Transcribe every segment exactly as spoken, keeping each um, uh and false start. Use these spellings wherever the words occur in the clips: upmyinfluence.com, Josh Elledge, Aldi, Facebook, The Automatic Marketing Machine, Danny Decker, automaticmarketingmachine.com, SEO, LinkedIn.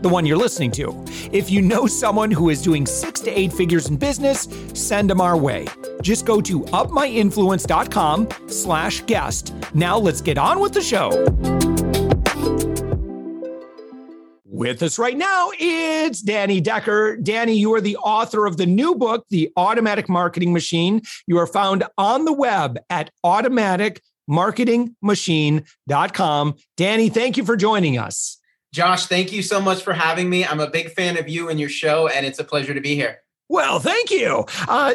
the one you're listening to. If you know someone who is doing six to eight figures in business, send them our way. Just go to up my influence dot com slash guest. Now let's get on with the show. With us right now, it's Danny Decker. Danny, you are the author of the new book, The Automatic Marketing Machine. You are found on the web at automatic marketing machine dot com. Danny, thank you for joining us. Josh, thank you so much for having me. I'm a big fan of you and your show, and it's a pleasure to be here. Well, thank you. Uh,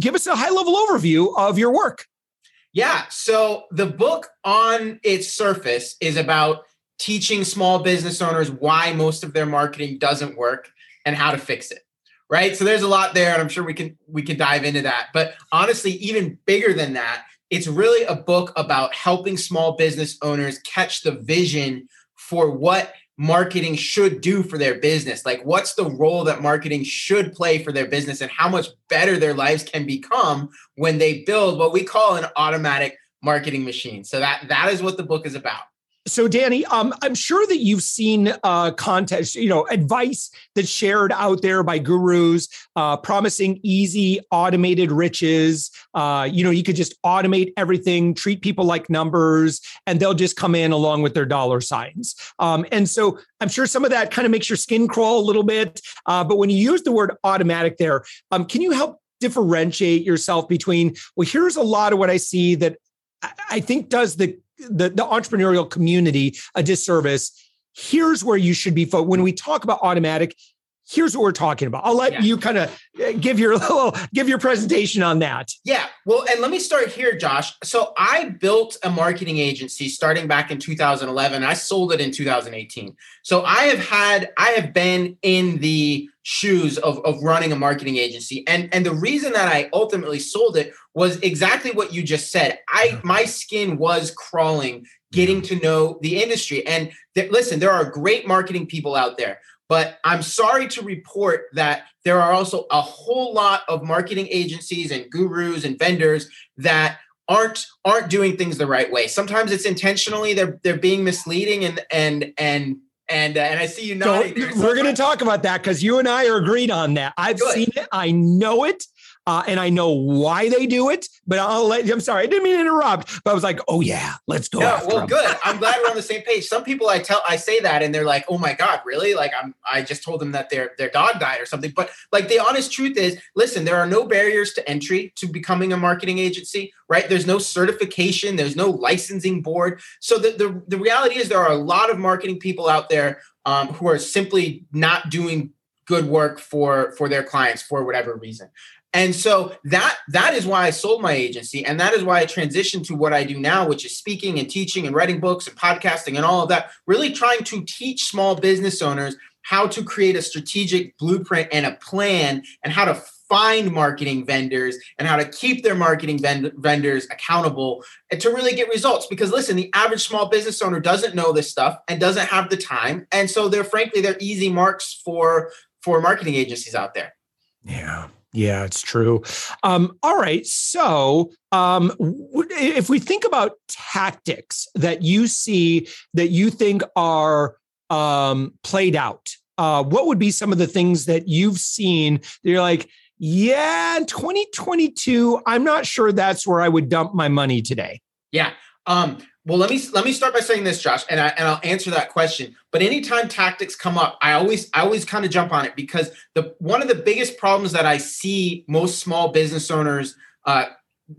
give us a high-level overview of your work. Yeah, so the book on its surface is about teaching small business owners why most of their marketing doesn't work and how to fix it, right? So there's a lot there, and I'm sure we can we can dive into that. But honestly, even bigger than that, it's really a book about helping small business owners catch the vision for what marketing should do for their business. Like, what's the role that marketing should play for their business and how much better their lives can become when they build what we call an automatic marketing machine. So that that is what the book is about. So, Danny, um, I'm sure that you've seen uh, content, you know, advice that's shared out there by gurus uh, promising easy, automated riches. Uh, you know, you could just automate everything, treat people like numbers, and they'll just come in along with their dollar signs. Um, and so I'm sure some of that kind of makes your skin crawl a little bit. Uh, but when you use the word automatic there, um, can you help differentiate yourself between, well, here's a lot of what I see that I think does the The, the entrepreneurial community a disservice. Here's where you should be focused. When we talk about automatic, here's what we're talking about. I'll let yeah. you kind of give your little, give your presentation on that. Yeah. Well, and let me start here, Josh. So I built a marketing agency starting back in two thousand eleven. I sold it in two thousand eighteen. So I have had, I have been in the shoes of, of running a marketing agency. And, and the reason that I ultimately sold it was exactly what you just said. I my skin was crawling, getting to know the industry. And th- listen, there are great marketing people out there, but I'm sorry to report that there are also a whole lot of marketing agencies and gurus and vendors that aren't aren't doing things the right way. Sometimes it's intentionally, they're they're being misleading and and and And uh, and I see you nodding. So we're going to talk about that because you and I are agreed on that. I've Good. seen it. I know it. Uh, and I know why they do it. But I'll let you, I'm sorry, I didn't mean to interrupt. But I was like, oh, yeah, let's go. Yeah, well, them. Good. I'm glad we're on the same page. Some people I tell, I say that and they're like, oh, my God, really? Like, I'm, I just told them that their their dog died or something. But like, the honest truth is, listen, there are no barriers to entry to becoming a marketing agency, right? There's no certification. There's no licensing board. So the, the, the reality is there are a lot of marketing people out there um, who are simply not doing good work for, for their clients for whatever reason. And so that that is why I sold my agency. And that is why I transitioned to what I do now, which is speaking and teaching and writing books and podcasting and all of that, really trying to teach small business owners how to create a strategic blueprint and a plan and how to find marketing vendors and how to keep their marketing vend- vendors accountable and to really get results. Because listen, the average small business owner doesn't know this stuff and doesn't have the time. And so they're frankly, they're easy marks for, for marketing agencies out there. Yeah. Yeah, it's true. Um, all right. So um, w- if we think about tactics that you see that you think are um, played out, uh, what would be some of the things that you've seen that you're like, yeah, twenty twenty-two, I'm not sure that's where I would dump my money today? Yeah. Um, well, let me let me start by saying this, Josh, and I and I'll answer that question. But anytime tactics come up, I always I always kind of jump on it because the one of the biggest problems that I see most small business owners uh,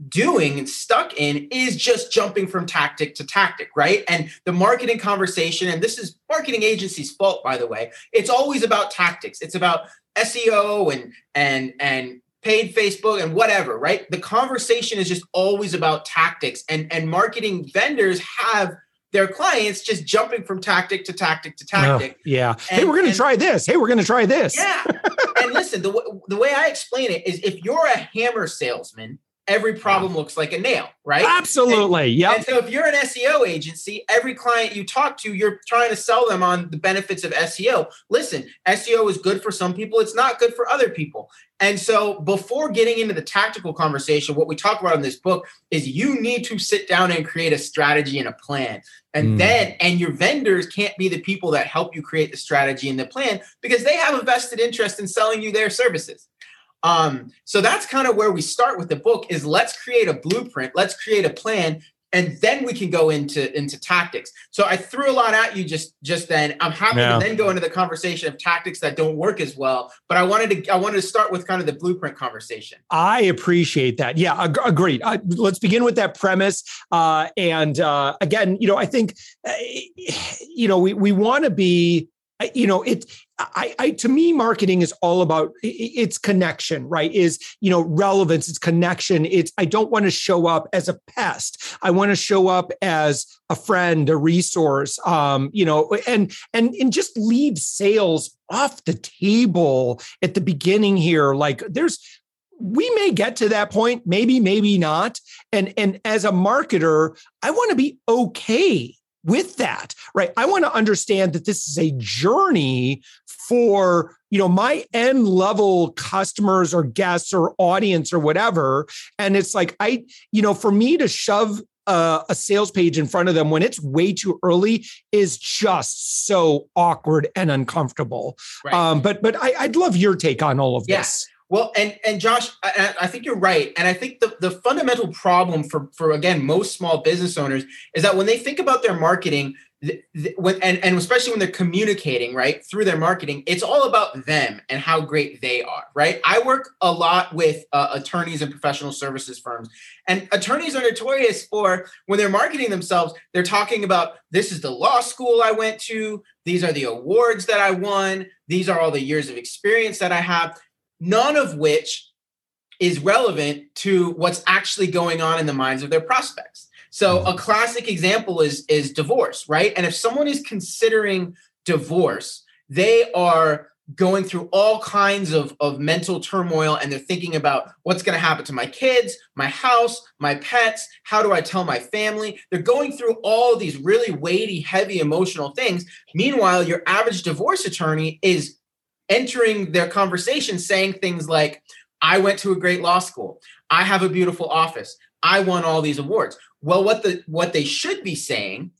doing and stuck in is just jumping from tactic to tactic, right? And the marketing conversation, and this is marketing agencies' fault, by the way. It's always about tactics. It's about S E O and and and. paid Facebook and whatever, right? The conversation is just always about tactics, and, and marketing vendors have their clients just jumping from tactic to tactic to tactic. Oh, yeah. And, hey, we're going to try this. Hey, we're going to try this. Yeah. And listen, the, w- the way I explain it is if you're a hammer salesman, every problem yeah. looks like a nail, right? Absolutely. Yeah. And so if you're an S E O agency, every client you talk to, you're trying to sell them on the benefits of S E O. Listen, S E O is good for some people. It's not good for other people. And so before getting into the tactical conversation, what we talk about in this book is you need to sit down and create a strategy and a plan. And mm. then, and your vendors can't be the people that help you create the strategy and the plan because they have a vested interest in selling you their services. Um, so that's kind of where we start with the book is let's create a blueprint, let's create a plan, and then we can go into, into tactics. So I threw a lot at you just, just then. I'm happy yeah. to then go into the conversation of tactics that don't work as well, but I wanted to, I wanted to start with kind of the blueprint conversation. I appreciate that. Yeah, ag- agreed. Uh, let's begin with that premise. Uh, and, uh, again, you know, I think, uh, you know, we, we want to be, you know, it, I, I, to me, marketing is all about it's connection, right? Is, you know, relevance, it's connection. It's, I don't want to show up as a pest. I want to show up as a friend, a resource, um, you know, and, and, and just leave sales off the table at the beginning here. Like there's, we may get to that point, maybe, maybe not. And, and as a marketer, I want to be okay with that, right? I want to understand that this is a journey for, you know, my end level customers or guests or audience or whatever. And it's like, I, you know, for me to shove a, a sales page in front of them when it's way too early is just so awkward and uncomfortable. Right. Um, but, but I, I'd love your take on all of yeah. this. Well, and and Josh, I, I think you're right. And I think the, the fundamental problem for, for, again, most small business owners is that when they think about their marketing, th- th- when, and, and especially when they're communicating, right, through their marketing, it's all about them and how great they are, right? I work a lot with uh, attorneys and professional services firms. And attorneys are notorious for, when they're marketing themselves, they're talking about, this is the law school I went to, these are the awards that I won, these are all the years of experience that I have. None of which is relevant to what's actually going on in the minds of their prospects. So a classic example is, is divorce, right? And if someone is considering divorce, they are going through all kinds of, of mental turmoil and they're thinking about what's going to happen to my kids, my house, my pets, how do I tell my family? They're going through all these really weighty, heavy emotional things. Meanwhile, your average divorce attorney is entering their conversation saying things like, I went to a great law school. I have a beautiful office. I won all these awards. Well, what the what they should be saying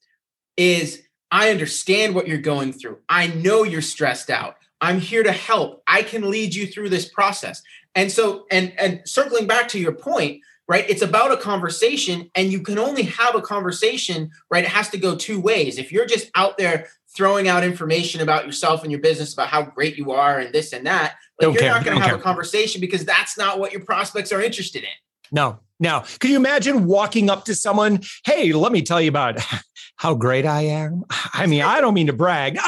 is, I understand what you're going through. I know you're stressed out. I'm here to help. I can lead you through this process. And so, and, and circling back to your point, right? It's about a conversation, and you can only have a conversation, right? It has to go two ways. If you're just out there throwing out information about yourself and your business, about how great you are and this and that, like you're care. not going to have care. a conversation because that's not what your prospects are interested in. No, no. Can you imagine walking up to someone? Hey, let me tell you about how great I am. I mean, I don't mean to brag. No,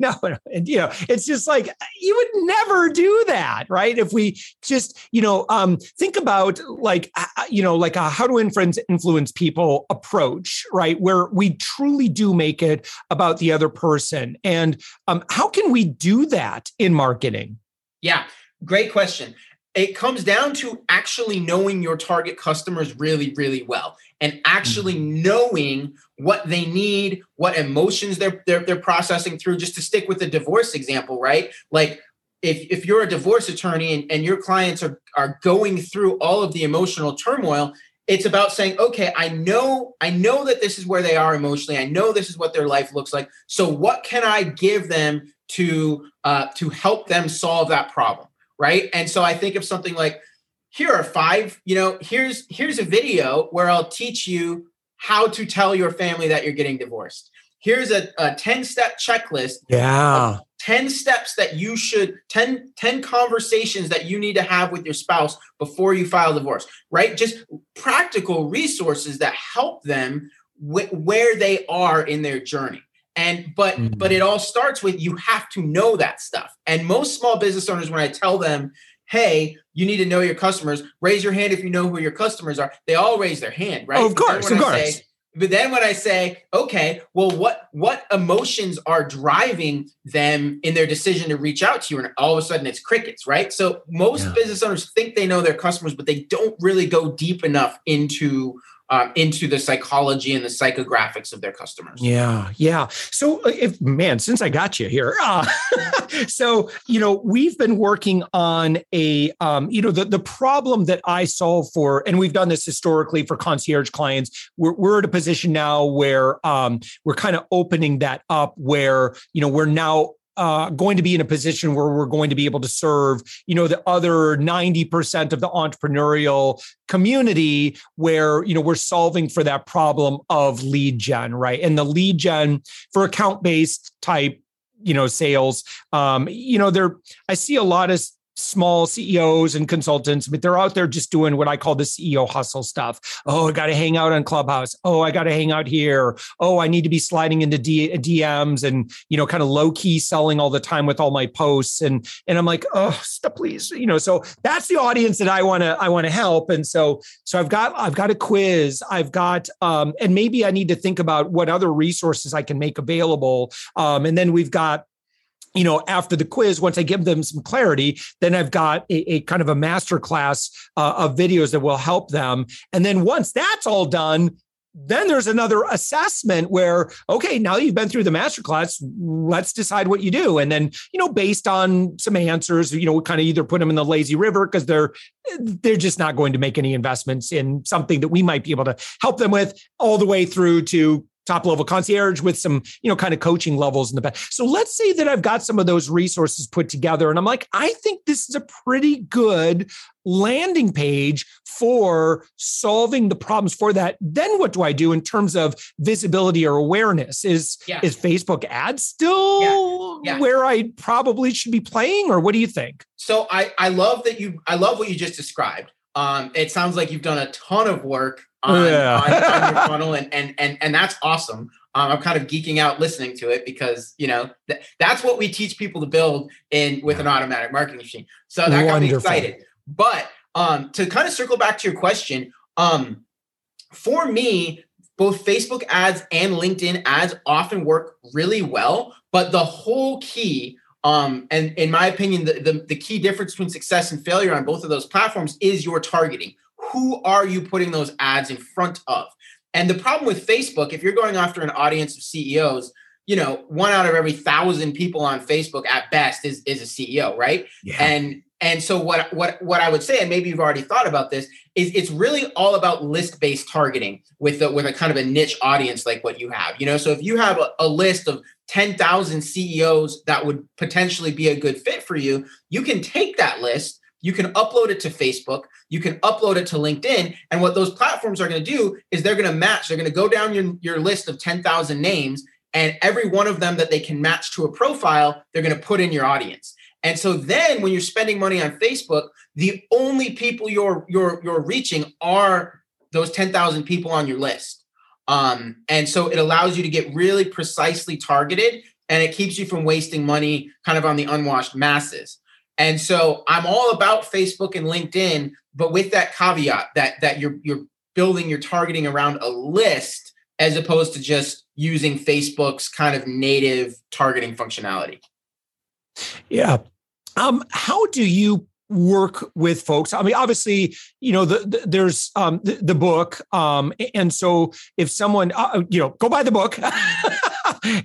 no, no. And, you know, it's just like, you would never do that, right? If we just, you know, um, think about like, you know, like a how to influence influence people approach, right? Where we truly do make it about the other person. And um, how can we do that in marketing? Yeah, great question. It comes down to actually knowing your target customers really, really well and actually knowing what they need, what emotions they're, they're, they're processing through, just to stick with the divorce example, right? Like if, if you're a divorce attorney and, and your clients are, are going through all of the emotional turmoil, it's about saying, okay, I know, I know that this is where they are emotionally. I know this is what their life looks like. So what can I give them to, uh, to help them solve that problem? Right. And so I think of something like, here are five, you know, here's, here's a video where I'll teach you how to tell your family that you're getting divorced. Here's a, a ten step checklist. Yeah. ten steps that you should, ten, ten conversations that you need to have with your spouse before you file divorce, right? Just practical resources that help them wh- where they are in their journey. And, but, mm-hmm. but it all starts with, you have to know that stuff. And most small business owners, when I tell them, hey, you need to know your customers, raise your hand if you know who your customers are, they all raise their hand, right? Oh, of course, of course. Say, But then when I say, okay, well, what what emotions are driving them in their decision to reach out to you? And all of a sudden it's crickets, right? So most yeah. business owners think they know their customers, but they don't really go deep enough into um, into the psychology and the psychographics of their customers. Yeah, yeah. So if man, since I got you here, uh, so, you know, we've been working on a, um, you know, the, the problem that I solve for, and we've done this historically for concierge clients. We're, we're at a position now where um, we're kind of opening that up where, you know, we're now Uh, going to be in a position where we're going to be able to serve, you know, the other ninety percent of the entrepreneurial community where, you know, we're solving for that problem of lead gen, right? And the lead gen for account-based type, you know, sales, um, you know, there, I see a lot of small C E Os and consultants, but they're out there just doing what I call the C E O hustle stuff. Oh, I got to hang out on Clubhouse. Oh, I got to hang out here. Oh, I need to be sliding into D- DMs and, you know, kind of low key selling all the time with all my posts. And, and I'm like, oh, stop, please. You know, so that's the audience that I want to, I want to help. And so, so I've got, I've got a quiz. I've got, um, and maybe I need to think about what other resources I can make available. Um, and then we've got, you know, after the quiz, once I give them some clarity, then I've got a, a kind of a masterclass uh, of videos that will help them. And then once that's all done, then there's another assessment where, okay, now you've been through the masterclass, let's decide what you do. And then, you know, based on some answers, you know, we kind of either put them in the lazy river because they're they're just not going to make any investments in something that we might be able to help them with, all the way through to top level concierge with some, you know, kind of coaching levels in the back. So let's say that I've got some of those resources put together and I'm like, I think this is a pretty good landing page for solving the problems for that. Then what do I do in terms of visibility or awareness? Is, yeah. is Facebook ads still yeah. Yeah. where I probably should be playing, or what do you think? So I, I love that you, I love what you just described. Um, it sounds like you've done a ton of work on, yeah. on, on your funnel, and, and, and, and that's awesome. Um, I'm kind of geeking out listening to it because, you know, th- that's what we teach people to build in with an automatic marketing machine. So that Wonderful. got me excited. But um, to kind of circle back to your question, um, for me, both Facebook ads and LinkedIn ads often work really well, but the whole key Um, and in my opinion, the, the, the key difference between success and failure on both of those platforms is your targeting. Who are you putting those ads in front of? And the problem with Facebook, if you're going after an audience of C E Os, you know, one out of every thousand people on Facebook at best is, is a C E O, right? Yeah. And and so what, what, what I would say, and maybe you've already thought about this, is it's really all about list-based targeting with a, with a kind of a niche audience like what you have. You know, so if you have a, a list of ten thousand C E Os that would potentially be a good fit for you, you can take that list, you can upload it to Facebook, you can upload it to LinkedIn. And what those platforms are going to do is they're going to match, they're going to go down your, your list of ten thousand names, and every one of them that they can match to a profile, they're going to put in your audience. And so then when you're spending money on Facebook, the only people you're you're you're reaching are those ten thousand people on your list. Um, and so it allows you to get really precisely targeted, and it keeps you from wasting money kind of on the unwashed masses. And so I'm all about Facebook and LinkedIn, but with that caveat that that you're you're building your targeting around a list as opposed to just using Facebook's kind of native targeting functionality. Yeah. Um, how do you work with folks? I mean, obviously, you know, the, the, there's um, the, the book. Um, and so if someone, uh, you know, go buy the book.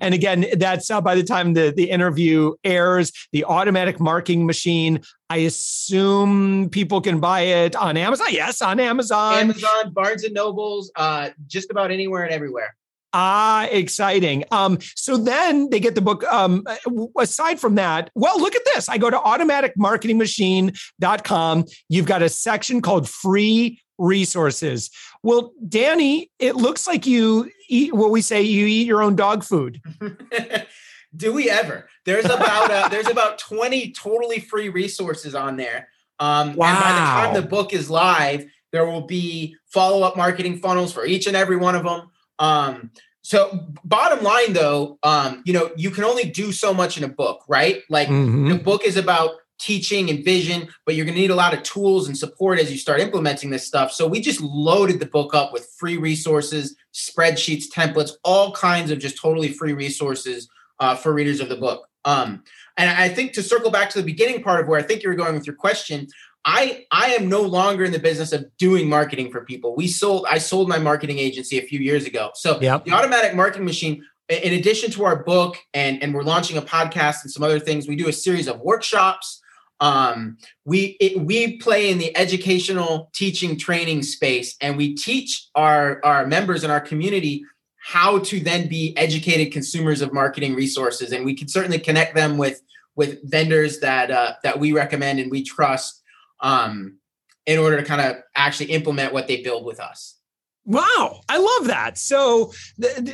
And again, that's uh, by the time the, the interview airs, The Automatic Marketing Machine. I assume people can buy it on Amazon. Yes, on Amazon. Amazon, Barnes and Nobles, uh, just about anywhere and everywhere. Ah, exciting. Um, so then they get the book. Um, aside from that, well, look at this. I go to automatic marketing machine dot com. You've got a section called free resources. Well, Danny, it looks like you eat, well, we say you eat your own dog food. Do we ever? There's about uh, there's about twenty totally free resources on there. Um, wow. And by the time the book is live, there will be follow-up marketing funnels for each and every one of them. Um, so bottom line though, um, you know, you can only do so much in a book, right? Like mm-hmm. the book is about teaching and vision, but you're going to need a lot of tools and support as you start implementing this stuff. So we just loaded the book up with free resources, spreadsheets, templates, all kinds of just totally free resources uh, for readers of the book. Um, and I think to circle back to the beginning part of where I think you were going with your question, I, I am no longer in the business of doing marketing for people. We sold, I sold my marketing agency a few years ago. So yep. The Automatic Marketing Machine, in addition to our book, and, and we're launching a podcast and some other things, we do a series of workshops. Um, we, it, we play in the educational teaching training space, and we teach our, our members in our community how to then be educated consumers of marketing resources. And we can certainly connect them with, with vendors that, uh, that we recommend and we trust, um, in order to kind of actually implement what they build with us. Wow. I love that. So,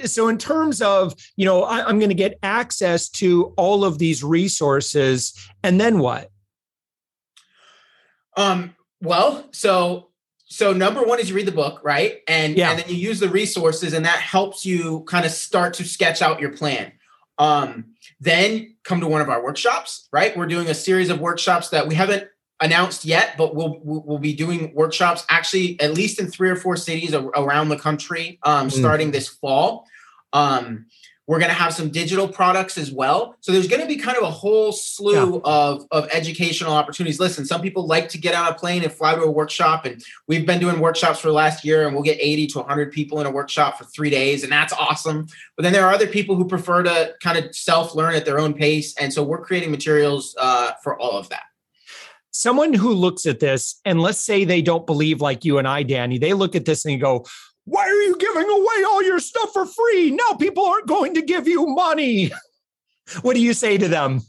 so in terms of, you know, I, I'm going to get access to all of these resources, and then what? Um, well, so, So number one is you read the book, right? And, yeah. and then you use the resources, and that helps you kind of start to sketch out your plan. Um, then come to one of our workshops, right? We're doing a series of workshops that we haven't announced yet, but we'll we'll be doing workshops actually at least in three or four cities around the country um, starting mm. this fall. Um, we're going to have some digital products as well. So there's going to be kind of a whole slew yeah. of, of educational opportunities. Listen, some people like to get on a plane and fly to a workshop, and we've been doing workshops for the last year, and we'll get eighty to one hundred people in a workshop for three days. And that's awesome. But then there are other people who prefer to kind of self-learn at their own pace. And so we're creating materials uh, for all of that. Someone who looks at this, and let's say they don't believe like you and I, Danny, they look at this and go, why are you giving away all your stuff for free? No, people aren't going to give you money. What do you say to them?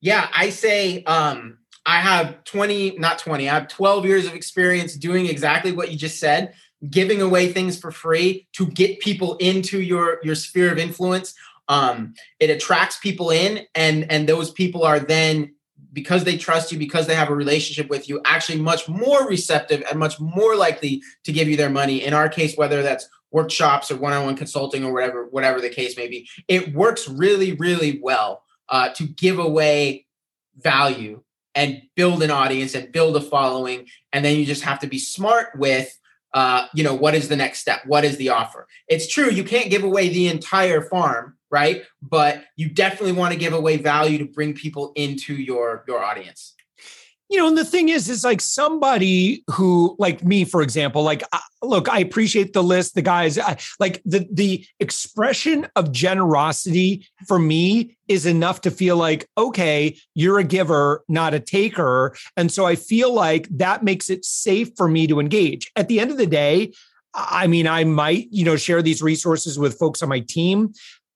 Yeah, I say um, I have twenty, not twenty, I have twelve years of experience doing exactly what you just said, giving away things for free to get people into your, your sphere of influence. Um, it attracts people in, and, and those people are then, because they trust you, because they have a relationship with you, actually much more receptive and much more likely to give you their money. In our case, whether that's workshops or one-on-one consulting or whatever, whatever the case may be, it works really, really well uh, to give away value and build an audience and build a following. And then you just have to be smart with, uh, you know, what is the next step? What is the offer? It's true. You can't give away the entire farm, right? But you definitely want to give away value to bring people into your, your audience. You know, and the thing is, is like somebody who, like me, for example, like, uh, look, I appreciate the list, the guys, I, like the, the expression of generosity for me is enough to feel like, okay, you're a giver, not a taker. And so I feel like that makes it safe for me to engage. At the end of the day, I mean, I might, you know, share these resources with folks on my team,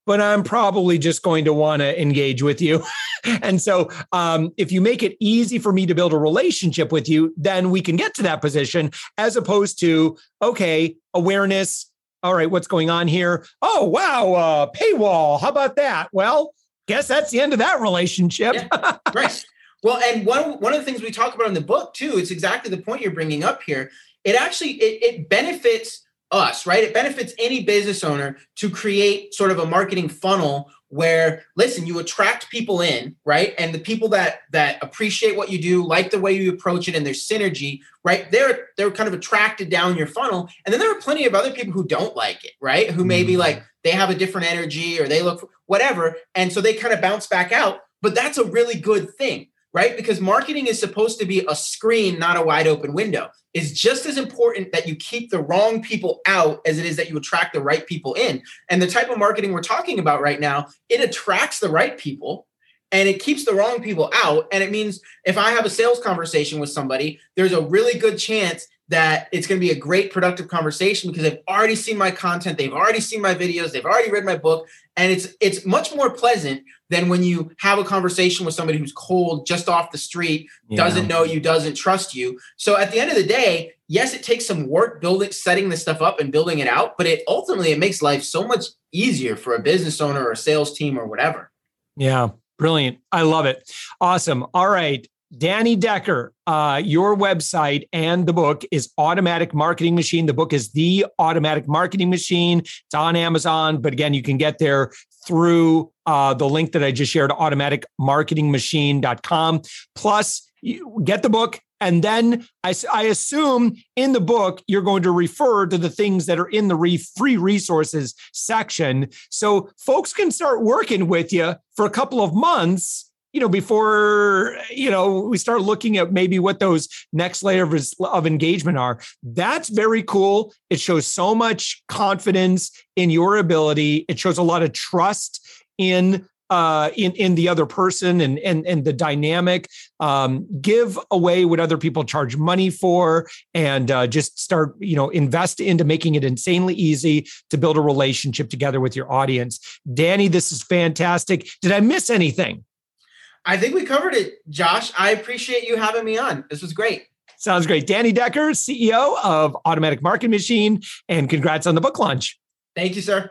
but I'm probably just going to want to engage with you. And so um, if you make it easy for me to build a relationship with you, then we can get to that position, as opposed to, okay, awareness. All right, what's going on here? Oh, wow, uh, paywall. How about that? Well, guess that's the end of that relationship. Yeah, right. Well, and one, one of the things we talk about in the book, too, it's exactly the point you're bringing up here. It actually, it, it benefits us, right? It benefits any business owner to create sort of a marketing funnel where, listen, you attract people in, right? And the people that that appreciate what you do, like the way you approach it, and their synergy, right? They're they're kind of attracted down your funnel. And then there are plenty of other people who don't like it, right? Who maybe like they have a different energy, or they look for whatever. And so they kind of bounce back out. But that's a really good thing, right? Because marketing is supposed to be a screen, not a wide open window. It's just as important that you keep the wrong people out as it is that you attract the right people in. And the type of marketing we're talking about right now, it attracts the right people and it keeps the wrong people out. And it means if I have a sales conversation with somebody, there's a really good chance that it's going to be a great productive conversation because they've already seen my content. They've already seen my videos. They've already read my book. And it's it's much more pleasant than when you have a conversation with somebody who's cold, just off the street, yeah. doesn't know you, doesn't trust you. So at the end of the day, yes, it takes some work building, setting this stuff up and building it out. But it ultimately, it makes life so much easier for a business owner or a sales team or whatever. Yeah, brilliant. I love it. Awesome. All right. Danny Decker, uh, your website and the book is Automatic Marketing Machine. The book is The Automatic Marketing Machine. It's on Amazon, but again, you can get there through uh, the link that I just shared, automatic marketing machine dot com. Plus, you get the book. And then I, I assume in the book, you're going to refer to the things that are in the re, free resources section. So folks can start working with you for a couple of months, you know, before, you know, we start looking at maybe what those next layer of, of engagement are. That's very cool. It shows so much confidence in your ability. It shows a lot of trust in Uh, in, in the other person and, and, and the dynamic. Um, give away what other people charge money for, and uh, just start, you know, invest into making it insanely easy to build a relationship together with your audience. Danny, this is fantastic. Did I miss anything? I think we covered it, Josh. I appreciate you having me on. This was great. Sounds great. Danny Decker, C E O of Automatic Marketing Machine, and congrats on the book launch. Thank you, sir.